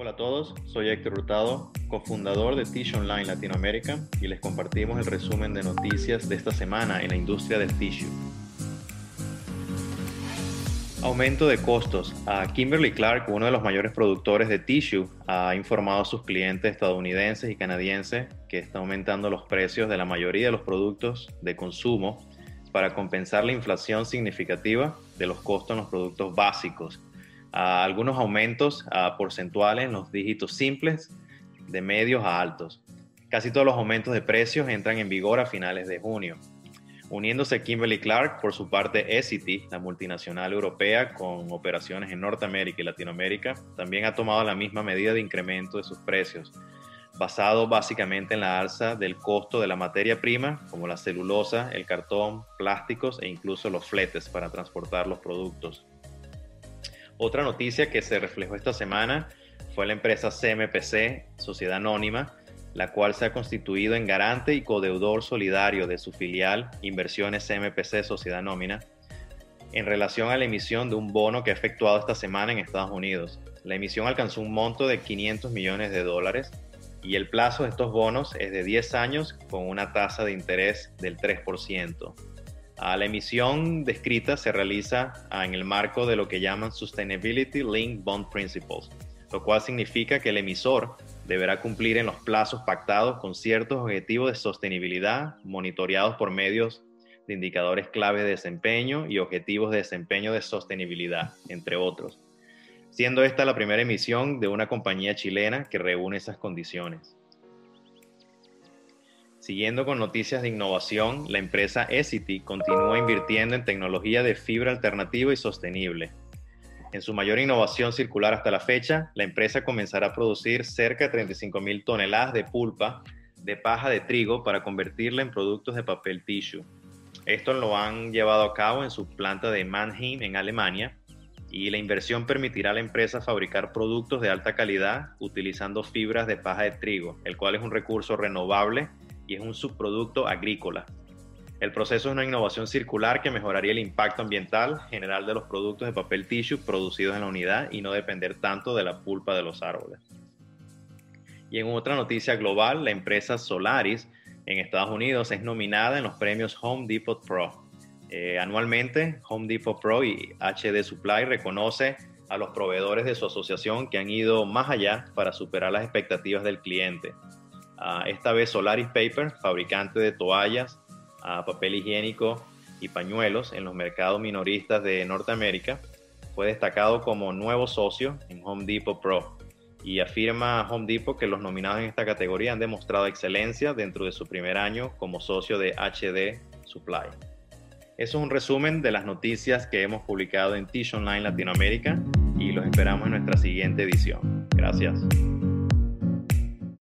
Hola a todos, soy Héctor Hurtado, cofundador de Tissue Online Latinoamérica, y les compartimos el resumen de noticias de esta semana en la industria del tissue. Aumento de costos. Kimberly Clark, uno de los mayores productores de tissue, ha informado a sus clientes estadounidenses y canadienses que está aumentando los precios de la mayoría de los productos de consumo para compensar la inflación significativa de los costos en los productos básicos. Algunos aumentos porcentuales en los dígitos simples, de medios a altos. Casi todos los aumentos de precios entran en vigor a finales de junio. Uniéndose a Kimberly Clark, por su parte, Essity, la multinacional europea con operaciones en Norteamérica y Latinoamérica, también ha tomado la misma medida de incremento de sus precios, basado básicamente en la alza del costo de la materia prima, como la celulosa, el cartón, plásticos e incluso los fletes para transportar los productos. Otra noticia que se reflejó esta semana fue la empresa CMPC Sociedad Anónima, la cual se ha constituido en garante y codeudor solidario de su filial Inversiones CMPC Sociedad Nómina en relación a la emisión de un bono que ha efectuado esta semana en Estados Unidos. La emisión alcanzó un monto de $500 millones y el plazo de estos bonos es de 10 años con una tasa de interés del 3%. La emisión descrita se realiza en el marco de lo que llaman Sustainability Linked Bond Principles, lo cual significa que el emisor deberá cumplir en los plazos pactados con ciertos objetivos de sostenibilidad monitoreados por medios de indicadores clave de desempeño y objetivos de desempeño de sostenibilidad, entre otros, siendo esta la primera emisión de una compañía chilena que reúne esas condiciones. Siguiendo con noticias de innovación, la empresa Essity continúa invirtiendo en tecnología de fibra alternativa y sostenible. En su mayor innovación circular hasta la fecha, la empresa comenzará a producir cerca de 35,000 toneladas de pulpa de paja de trigo para convertirla en productos de papel tissue. Esto lo han llevado a cabo en su planta de Mannheim, en Alemania, y la inversión permitirá a la empresa fabricar productos de alta calidad utilizando fibras de paja de trigo, el cual es un recurso renovable y es un subproducto agrícola. El proceso es una innovación circular que mejoraría el impacto ambiental general de los productos de papel tissue producidos en la unidad y no depender tanto de la pulpa de los árboles. Y en otra noticia global, la empresa Solaris en Estados Unidos es nominada en los premios Home Depot Pro. Anualmente, Home Depot Pro y HD Supply reconoce a los proveedores de su asociación que han ido más allá para superar las expectativas del cliente. Esta vez Solaris Paper, fabricante de toallas, papel higiénico y pañuelos en los mercados minoristas de Norteamérica, fue destacado como nuevo socio en Home Depot Pro, y afirma Home Depot que los nominados en esta categoría han demostrado excelencia dentro de su primer año como socio de HD Supply. Eso es un resumen de las noticias que hemos publicado en Tissue Online Latinoamérica y los esperamos en nuestra siguiente edición. Gracias.